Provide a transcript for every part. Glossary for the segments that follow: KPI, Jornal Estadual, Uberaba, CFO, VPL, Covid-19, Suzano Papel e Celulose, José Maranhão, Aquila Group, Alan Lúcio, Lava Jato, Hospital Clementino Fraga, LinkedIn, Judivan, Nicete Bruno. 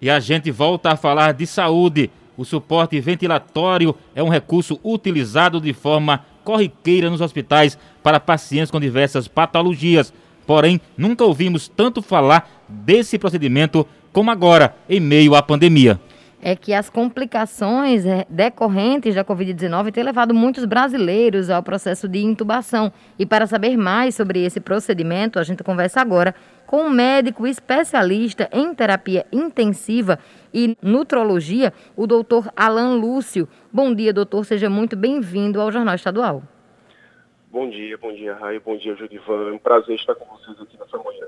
E a gente volta a falar de saúde. O suporte ventilatório é um recurso utilizado de forma corriqueira nos hospitais para pacientes com diversas patologias. Porém, nunca ouvimos tanto falar desse procedimento como agora, em meio à pandemia. É que as complicações decorrentes da Covid-19 têm levado muitos brasileiros ao processo de intubação. E para saber mais sobre esse procedimento, a gente conversa agora com um médico especialista em terapia intensiva e nutrologia, o doutor Alan Lúcio. Bom dia, doutor. Seja muito bem-vindo ao Jornal Estadual. Bom dia, Raio. Bom dia, Judivan. É um prazer estar com vocês aqui nessa manhã.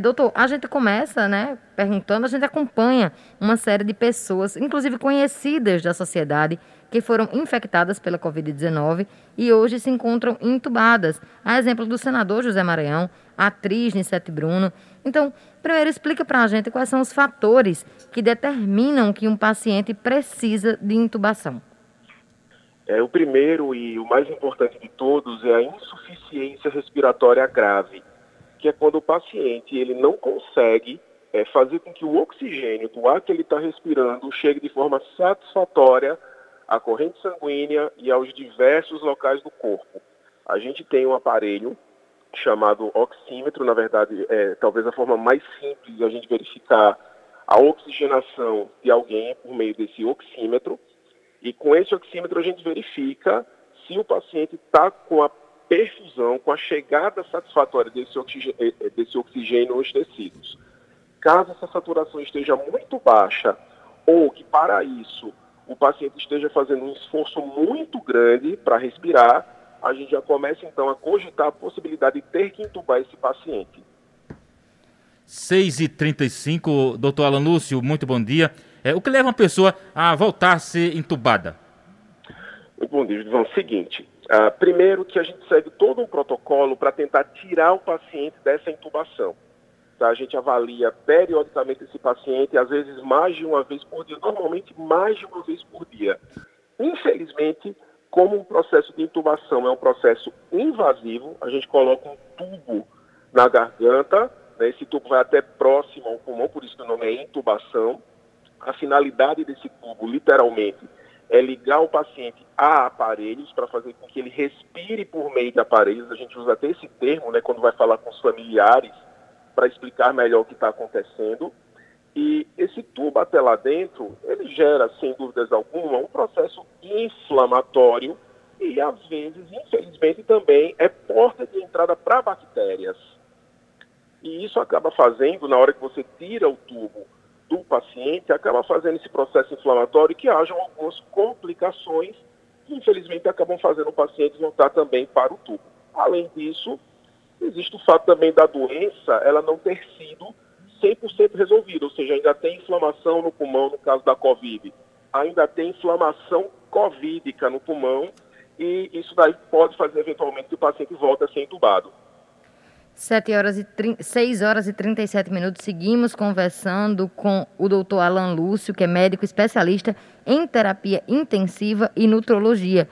Doutor, a gente começa, perguntando, a gente acompanha uma série de pessoas, inclusive conhecidas da sociedade, que foram infectadas pela Covid-19 e hoje se encontram intubadas. A exemplo do senador José Maranhão, a atriz Nicete Bruno. Então, primeiro explica para a gente quais são os fatores que determinam que um paciente precisa de intubação. O primeiro e o mais importante de todos é a insuficiência respiratória grave, que é quando o paciente ele não consegue fazer com que o oxigênio do ar que ele está respirando chegue de forma satisfatória à corrente sanguínea e aos diversos locais do corpo. A gente tem um aparelho chamado oxímetro, na verdade, talvez a forma mais simples de a gente verificar a oxigenação de alguém por meio desse oxímetro. E com esse oxímetro a gente verifica se o paciente está com a perfusão, com a chegada satisfatória desse oxigênio aos tecidos. Caso essa saturação esteja muito baixa ou que, para isso, o paciente esteja fazendo um esforço muito grande para respirar, a gente já começa, então, a cogitar a possibilidade de ter que intubar esse paciente. 6h35, doutor Alan Lúcio, muito bom dia. O que leva uma pessoa a voltar a ser intubada? Muito bom dia, João. Seguinte... primeiro que a gente segue todo um protocolo para tentar tirar o paciente dessa intubação. Tá? A gente avalia periodicamente esse paciente, às vezes mais de uma vez por dia, normalmente mais de uma vez por dia. Infelizmente, como o processo de intubação é um processo invasivo, a gente coloca um tubo na garganta, esse tubo vai até próximo ao pulmão, por isso que o nome é intubação. A finalidade desse tubo, literalmente, é ligar o paciente a aparelhos para fazer com que ele respire por meio de aparelhos. A gente usa até esse termo, quando vai falar com os familiares, para explicar melhor o que está acontecendo. E esse tubo até lá dentro, ele gera, sem dúvidas alguma, um processo inflamatório e, às vezes, infelizmente, também é porta de entrada para bactérias. E isso acaba fazendo, na hora que você tira o tubo do paciente, acaba fazendo esse processo inflamatório que hajam algumas complicações que, infelizmente, acabam fazendo o paciente voltar também para o tubo. Além disso, existe o fato também da doença ela não ter sido 100% resolvida, ou seja, ainda tem inflamação no pulmão no caso da COVID, ainda tem inflamação covídica no pulmão e isso daí pode fazer, eventualmente, que o paciente volte a ser entubado. 6h37, seguimos conversando com o doutor Alan Lúcio, que é médico especialista em terapia intensiva e nutrologia.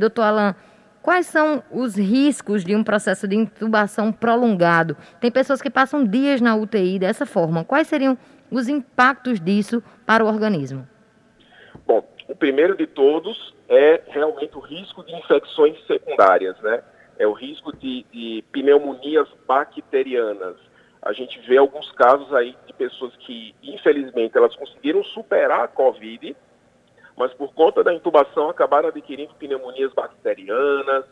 Doutor Alan, quais são os riscos de um processo de intubação prolongado? Tem pessoas que passam dias na UTI dessa forma. Quais seriam os impactos disso para o organismo? Bom, o primeiro de todos é realmente o risco de infecções secundárias, É o risco de pneumonias bacterianas. A gente vê alguns casos aí de pessoas que, infelizmente, elas conseguiram superar a COVID, mas por conta da intubação acabaram adquirindo pneumonias bacterianas,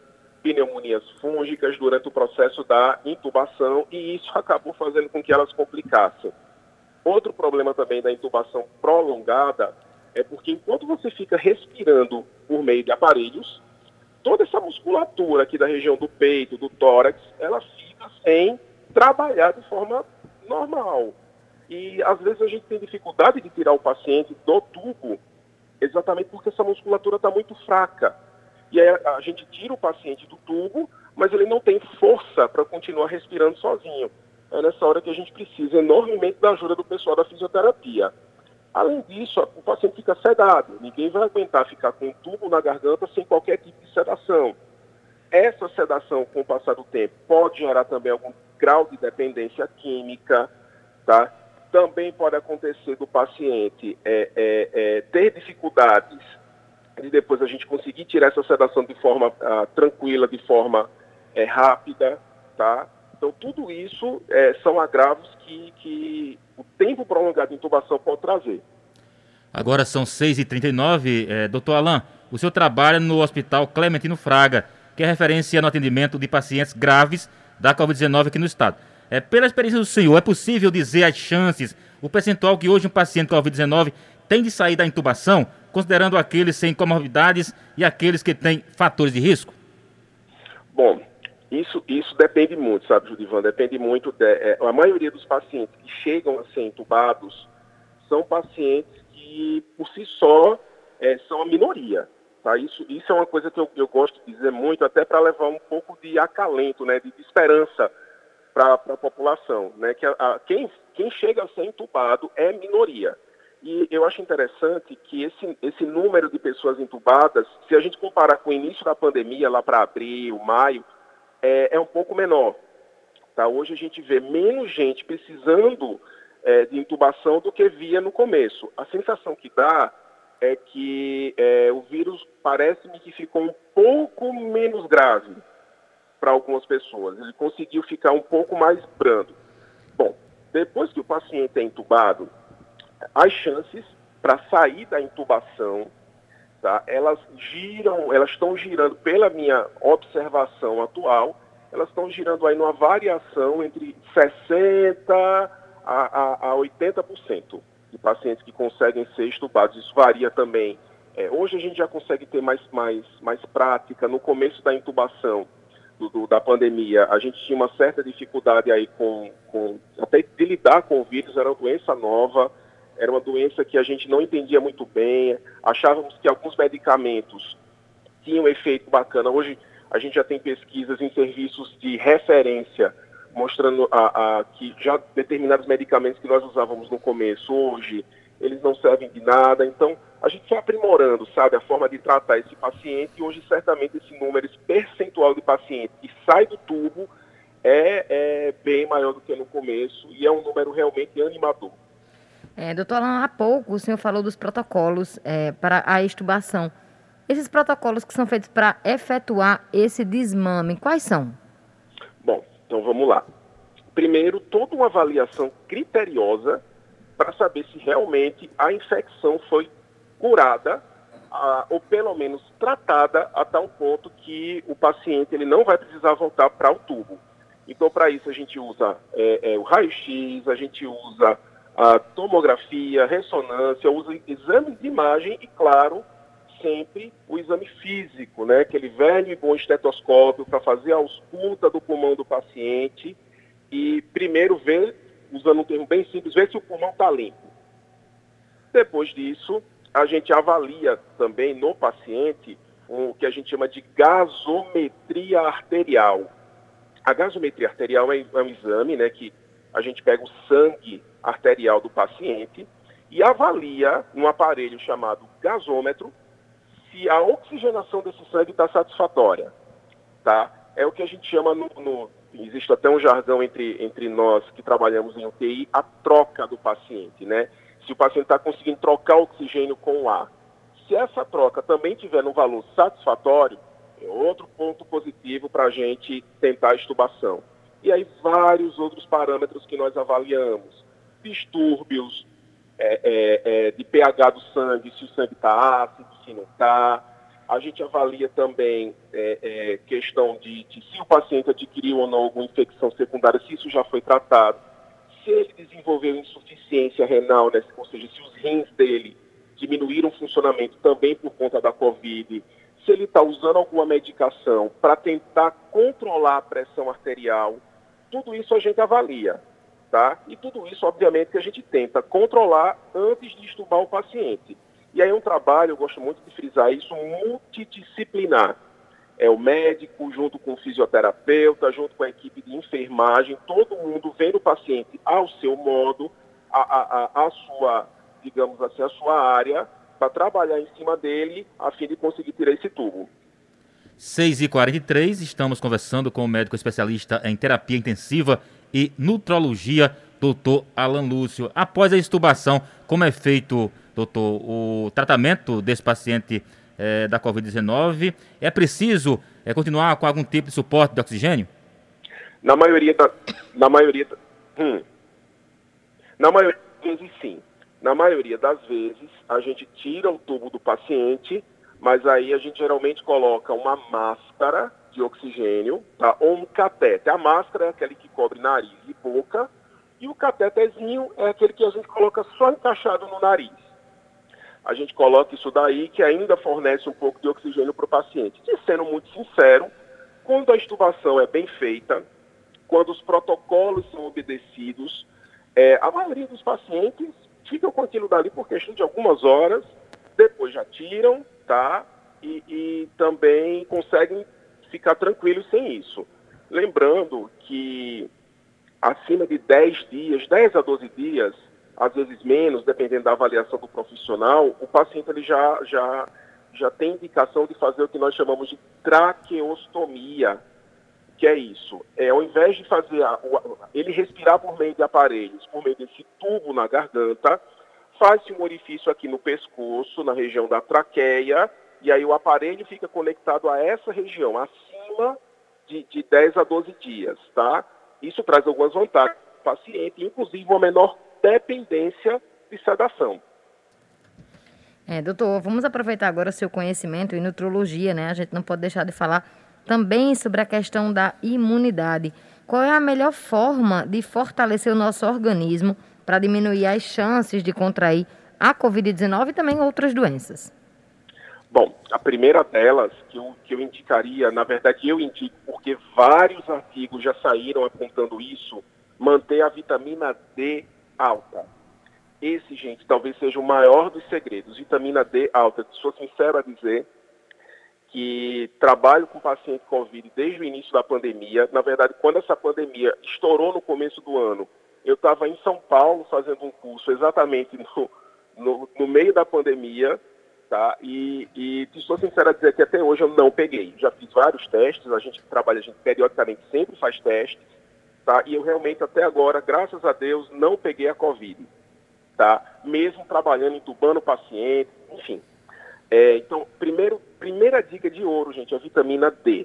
pneumonias fúngicas durante o processo da intubação e isso acabou fazendo com que elas complicassem. Outro problema também da intubação prolongada é porque enquanto você fica respirando por meio de aparelhos, toda essa musculatura aqui da região do peito, do tórax, ela fica sem trabalhar de forma normal. E às vezes a gente tem dificuldade de tirar o paciente do tubo exatamente porque essa musculatura está muito fraca. E aí a gente tira o paciente do tubo, mas ele não tem força para continuar respirando sozinho. É nessa hora que a gente precisa enormemente da ajuda do pessoal da fisioterapia. Além disso, o paciente fica sedado. Ninguém vai aguentar ficar com um tubo na garganta sem qualquer tipo de sedação. Essa sedação, com o passar do tempo, pode gerar também algum grau de dependência química, tá? Também pode acontecer do paciente ter dificuldades de depois a gente conseguir tirar essa sedação de forma tranquila, de forma rápida, tá? Então, tudo isso são agravos que o tempo prolongado de intubação pode trazer. Agora são 6h39. Doutor Alan, o senhor trabalha no Hospital Clementino Fraga, que é referência no atendimento de pacientes graves da Covid-19 aqui no estado. Pela experiência do senhor, é possível dizer as chances, o percentual que hoje um paciente com Covid-19 tem de sair da intubação, considerando aqueles sem comorbidades e aqueles que têm fatores de risco? Bom, isso depende muito, sabe, Judivan? Depende muito. A maioria dos pacientes que chegam a ser intubados são pacientes que, por si só, são a minoria. Tá? Isso é uma coisa que eu gosto de dizer muito, até para levar um pouco de acalento, né, de esperança para a população, né? Que quem chega a ser entubado é minoria. E eu acho interessante que esse número de pessoas entubadas, se a gente comparar com o início da pandemia, lá para abril, maio, é um pouco menor. Tá? Hoje a gente vê menos gente precisando de intubação do que via no começo. A sensação que dá é que o vírus parece-me que ficou um pouco menos grave para algumas pessoas. Ele conseguiu ficar um pouco mais brando. Bom, depois que o paciente é entubado, as chances para sair da intubação, tá, elas estão girando, pela minha observação atual, elas estão girando aí numa variação entre 60% a 80% de pacientes que conseguem ser intubados. Isso varia também. Hoje a gente já consegue ter mais prática. No começo da intubação, da pandemia, a gente tinha uma certa dificuldade aí até de lidar com o vírus. Era uma doença nova, era uma doença que a gente não entendia muito bem, achávamos que alguns medicamentos tinham efeito bacana. Hoje a gente já tem pesquisas em serviços de referência mostrando que já determinados medicamentos que nós usávamos no começo, hoje, eles não servem de nada. Então, a gente foi aprimorando, sabe, a forma de tratar esse paciente, e hoje, certamente, esse número, esse percentual de paciente que sai do tubo é bem maior do que no começo, e é um número realmente animador. Doutor Alan, há pouco o senhor falou dos protocolos para a extubação. Esses protocolos que são feitos para efetuar esse desmame, quais são? Bom, então vamos lá. Primeiro, toda uma avaliação criteriosa para saber se realmente a infecção foi curada ou pelo menos tratada a tal ponto que o paciente ele não vai precisar voltar para o tubo. Então, para isso, a gente usa o raio-x, a gente usa a tomografia, ressonância, usa exames de imagem e, claro, sempre o exame físico, né? Aquele velho e bom estetoscópio para fazer a ausculta do pulmão do paciente e primeiro ver, usando um termo bem simples, ver se o pulmão está limpo. Depois disso, a gente avalia também no paciente o que a gente chama de gasometria arterial. A gasometria arterial é um exame, né, que a gente pega o sangue arterial do paciente e avalia num aparelho chamado gasômetro se a oxigenação desse sangue está satisfatória, tá? É o que a gente chama, existe até um jargão entre nós que trabalhamos em UTI, a troca do paciente, né? Se o paciente está conseguindo trocar o oxigênio com o ar. Se essa troca também tiver um valor satisfatório, é outro ponto positivo para a gente tentar a extubação. E aí vários outros parâmetros que nós avaliamos. Distúrbios de pH do sangue, se o sangue está ácido, se não está. A gente avalia também questão de se o paciente adquiriu ou não alguma infecção secundária, se isso já foi tratado, se ele desenvolveu insuficiência renal, né, ou seja, se os rins dele diminuíram o funcionamento também por conta da Covid, se ele está usando alguma medicação para tentar controlar a pressão arterial. Tudo isso a gente avalia. Tá? E tudo isso, obviamente, que a gente tenta controlar antes de intubar o paciente. E aí é um trabalho, eu gosto muito de frisar isso, multidisciplinar. É o médico junto com o fisioterapeuta, junto com a equipe de enfermagem, todo mundo vendo o paciente ao seu modo, a sua, digamos assim, a sua área, para trabalhar em cima dele a fim de conseguir tirar esse tubo. 6h43, estamos conversando com o médico especialista em terapia intensiva e nutrologia, doutor Alan Lúcio. Após a extubação, como é feito, doutor, o tratamento desse paciente da Covid-19? É preciso continuar com algum tipo de suporte de oxigênio? Na maioria das vezes, sim. Na maioria das vezes, a gente tira o tubo do paciente, mas aí a gente geralmente coloca uma máscara de oxigênio, tá? Ou um catéter. A máscara é aquele que cobre nariz e boca, e o catéterzinho é aquele que a gente coloca só encaixado no nariz. A gente coloca isso daí, que ainda fornece um pouco de oxigênio para o paciente. E sendo muito sincero, quando a extubação é bem feita, quando os protocolos são obedecidos, a maioria dos pacientes ficam com aquilo dali por questão de algumas horas, depois já tiram, tá? E também conseguem ficar tranquilos sem isso. Lembrando que acima de 10 a 12 dias, às vezes menos, dependendo da avaliação do profissional, o paciente ele já tem indicação de fazer o que nós chamamos de traqueostomia. Que é isso? Ao invés de fazer ele respirar por meio de aparelhos, por meio desse tubo na garganta, faz-se um orifício aqui no pescoço, na região da traqueia, e aí o aparelho fica conectado a essa região, acima de 10 a 12 dias, tá? Isso traz algumas vantagens para o paciente, inclusive uma menor dependência de sedação. Doutor, vamos aproveitar agora o seu conhecimento em nutrologia, né? A gente não pode deixar de falar também sobre a questão da imunidade. Qual é a melhor forma de fortalecer o nosso organismo para diminuir as chances de contrair a Covid-19 e também outras doenças? Bom, a primeira delas que eu indicaria, na verdade eu indico porque vários artigos já saíram apontando isso, manter a vitamina D alta. Esse, gente, talvez seja o maior dos segredos. Vitamina D alta, sou sincero a dizer que trabalho com paciente Covid desde o início da pandemia. Na verdade, quando essa pandemia estourou no começo do ano, eu estava em São Paulo fazendo um curso exatamente no meio da pandemia, tá? E estou sincero a dizer que até hoje eu não peguei. Já fiz vários testes, a gente periodicamente sempre faz testes, tá? E eu realmente até agora, graças a Deus, não peguei a Covid, tá? Mesmo trabalhando, entubando paciente, enfim. Então, primeira dica de ouro, gente, é a vitamina D.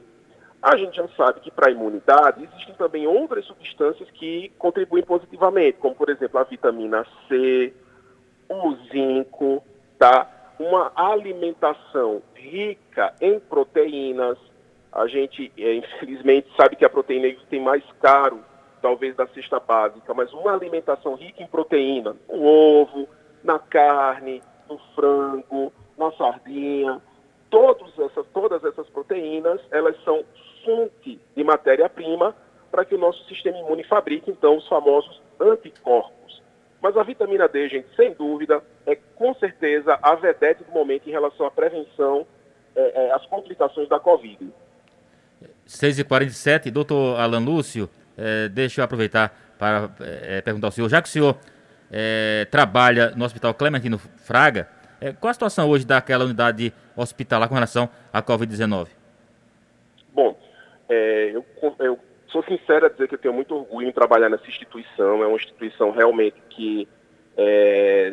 A gente já sabe que para a imunidade existem também outras substâncias que contribuem positivamente, como, por exemplo, a vitamina C, o zinco, tá? Uma alimentação rica em proteínas. A gente, infelizmente, sabe que a proteína é o item mais caro, talvez, da cesta básica, mas uma alimentação rica em proteína, no ovo, na carne, no frango, na sardinha, todas essas proteínas, elas são fonte de matéria-prima para que o nosso sistema imune fabrique, então, os famosos anticorpos. Mas a vitamina D, gente, sem dúvida, é com certeza a vedete do momento em relação à prevenção às complicações da Covid. 6h47, doutor Alan Lúcio, deixa eu aproveitar para perguntar ao senhor, já que o senhor trabalha no Hospital Clementino Fraga, qual a situação hoje daquela unidade hospitalar com relação à Covid-19? Bom, eu sou sincero a dizer que eu tenho muito orgulho em trabalhar nessa instituição. É uma instituição realmente que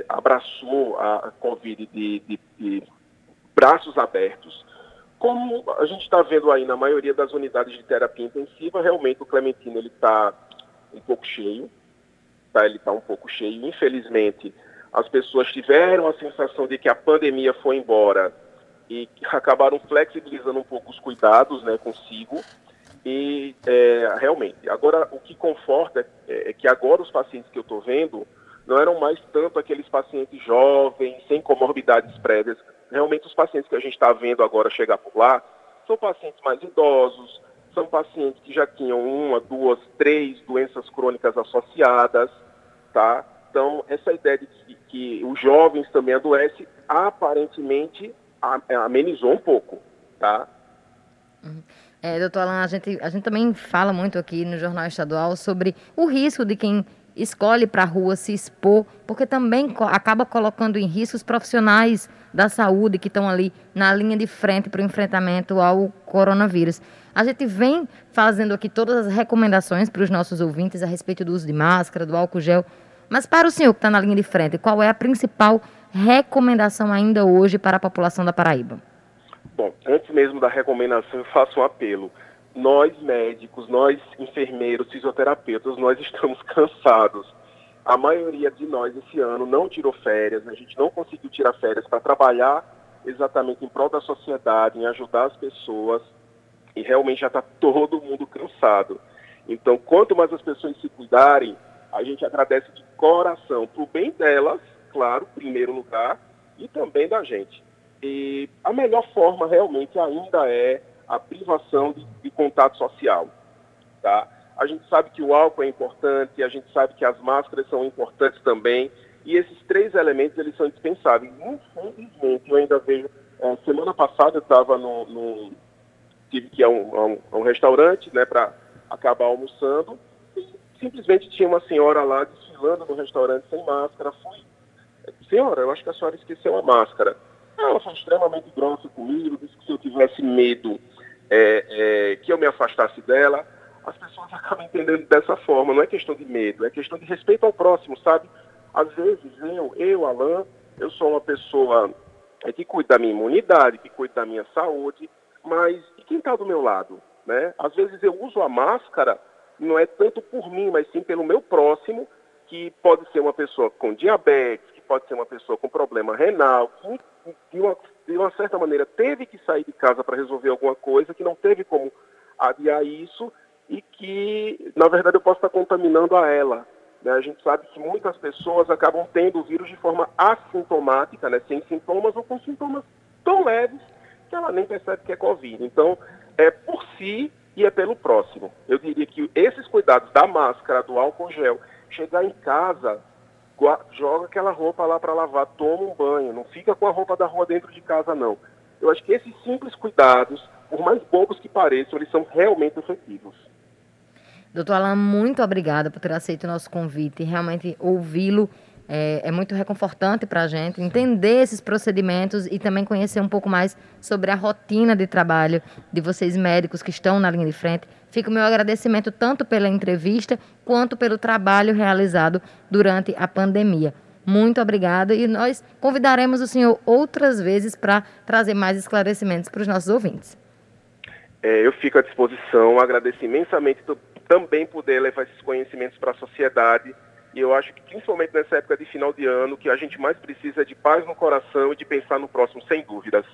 abraçou a Covid de braços abertos. Como a gente está vendo aí na maioria das unidades de terapia intensiva, realmente o Clementino está um pouco cheio, tá? Ele está um pouco cheio, infelizmente. As pessoas tiveram a sensação de que a pandemia foi embora e acabaram flexibilizando um pouco os cuidados, né, consigo. E realmente, agora o que conforta é que agora os pacientes que eu estou vendo não eram mais tanto aqueles pacientes jovens, sem comorbidades prévias. Realmente os pacientes que a gente está vendo agora chegar por lá são pacientes mais idosos, são pacientes que já tinham 1, 2, 3 doenças crônicas associadas, tá? Então, essa ideia de que os jovens também adoecem, aparentemente, amenizou um pouco, tá? Doutor Alan, a gente também fala muito aqui no Jornal Estadual sobre o risco de quem escolhe para a rua se expor, porque também acaba colocando em risco os profissionais da saúde que estão ali na linha de frente para o enfrentamento ao coronavírus. A gente vem fazendo aqui todas as recomendações para os nossos ouvintes a respeito do uso de máscara, do álcool gel. Mas para o senhor que está na linha de frente, qual é a principal recomendação ainda hoje para a população da Paraíba? Bom, antes mesmo da recomendação, eu faço um apelo. Nós médicos, nós enfermeiros, fisioterapeutas, nós estamos cansados. A maioria de nós esse ano não tirou férias, a gente não conseguiu tirar férias para trabalhar exatamente em prol da sociedade, em ajudar as pessoas, e realmente já está todo mundo cansado. Então, quanto mais as pessoas se cuidarem, a gente agradece de coração, para o bem delas, claro, em primeiro lugar, e também da gente. E a melhor forma realmente ainda é a privação de contato social, tá? A gente sabe que o álcool é importante, a gente sabe que as máscaras são importantes também, e esses três elementos, eles são indispensáveis. Infelizmente, eu ainda vejo, semana passada eu estava tive que ir a um restaurante, né, para acabar almoçando, e simplesmente tinha uma senhora lá desfilando no restaurante sem máscara. Fui, senhora, eu acho que a senhora esqueceu a máscara. Ela foi extremamente grossa comigo, disse que se eu tivesse medo que eu me afastasse dela. As pessoas acabam entendendo dessa forma, não é questão de medo, é questão de respeito ao próximo, sabe? Às vezes eu, Alan, eu sou uma pessoa que cuida da minha imunidade, que cuida da minha saúde, mas e quem está do meu lado, né? Às vezes eu uso a máscara, não é tanto por mim, mas sim pelo meu próximo, que pode ser uma pessoa com diabetes, que pode ser uma pessoa com problema renal, que de uma certa maneira teve que sair de casa para resolver alguma coisa, que não teve como adiar isso e que, na verdade, eu posso estar contaminando a ela, né? A gente sabe que muitas pessoas acabam tendo o vírus de forma assintomática, né? Sem sintomas ou com sintomas tão leves que ela nem percebe que é Covid. Então, é por si e é pelo próximo. Eu diria que esses cuidados da máscara, do álcool gel, chegar em casa, joga aquela roupa lá para lavar, toma um banho, não fica com a roupa da rua dentro de casa, não. Eu acho que esses simples cuidados, por mais bobos que pareçam, eles são realmente efetivos. Doutor Alan, muito obrigada por ter aceito o nosso convite. Realmente, ouvi-lo é muito reconfortante para a gente entender esses procedimentos e também conhecer um pouco mais sobre a rotina de trabalho de vocês médicos que estão na linha de frente. Fica o meu agradecimento tanto pela entrevista quanto pelo trabalho realizado durante a pandemia. Muito obrigada e nós convidaremos o senhor outras vezes para trazer mais esclarecimentos para os nossos ouvintes. Eu fico à disposição, agradeço imensamente também poder levar esses conhecimentos para a sociedade. E eu acho que, principalmente nessa época de final de ano, que a gente mais precisa é de paz no coração e de pensar no próximo, sem dúvidas.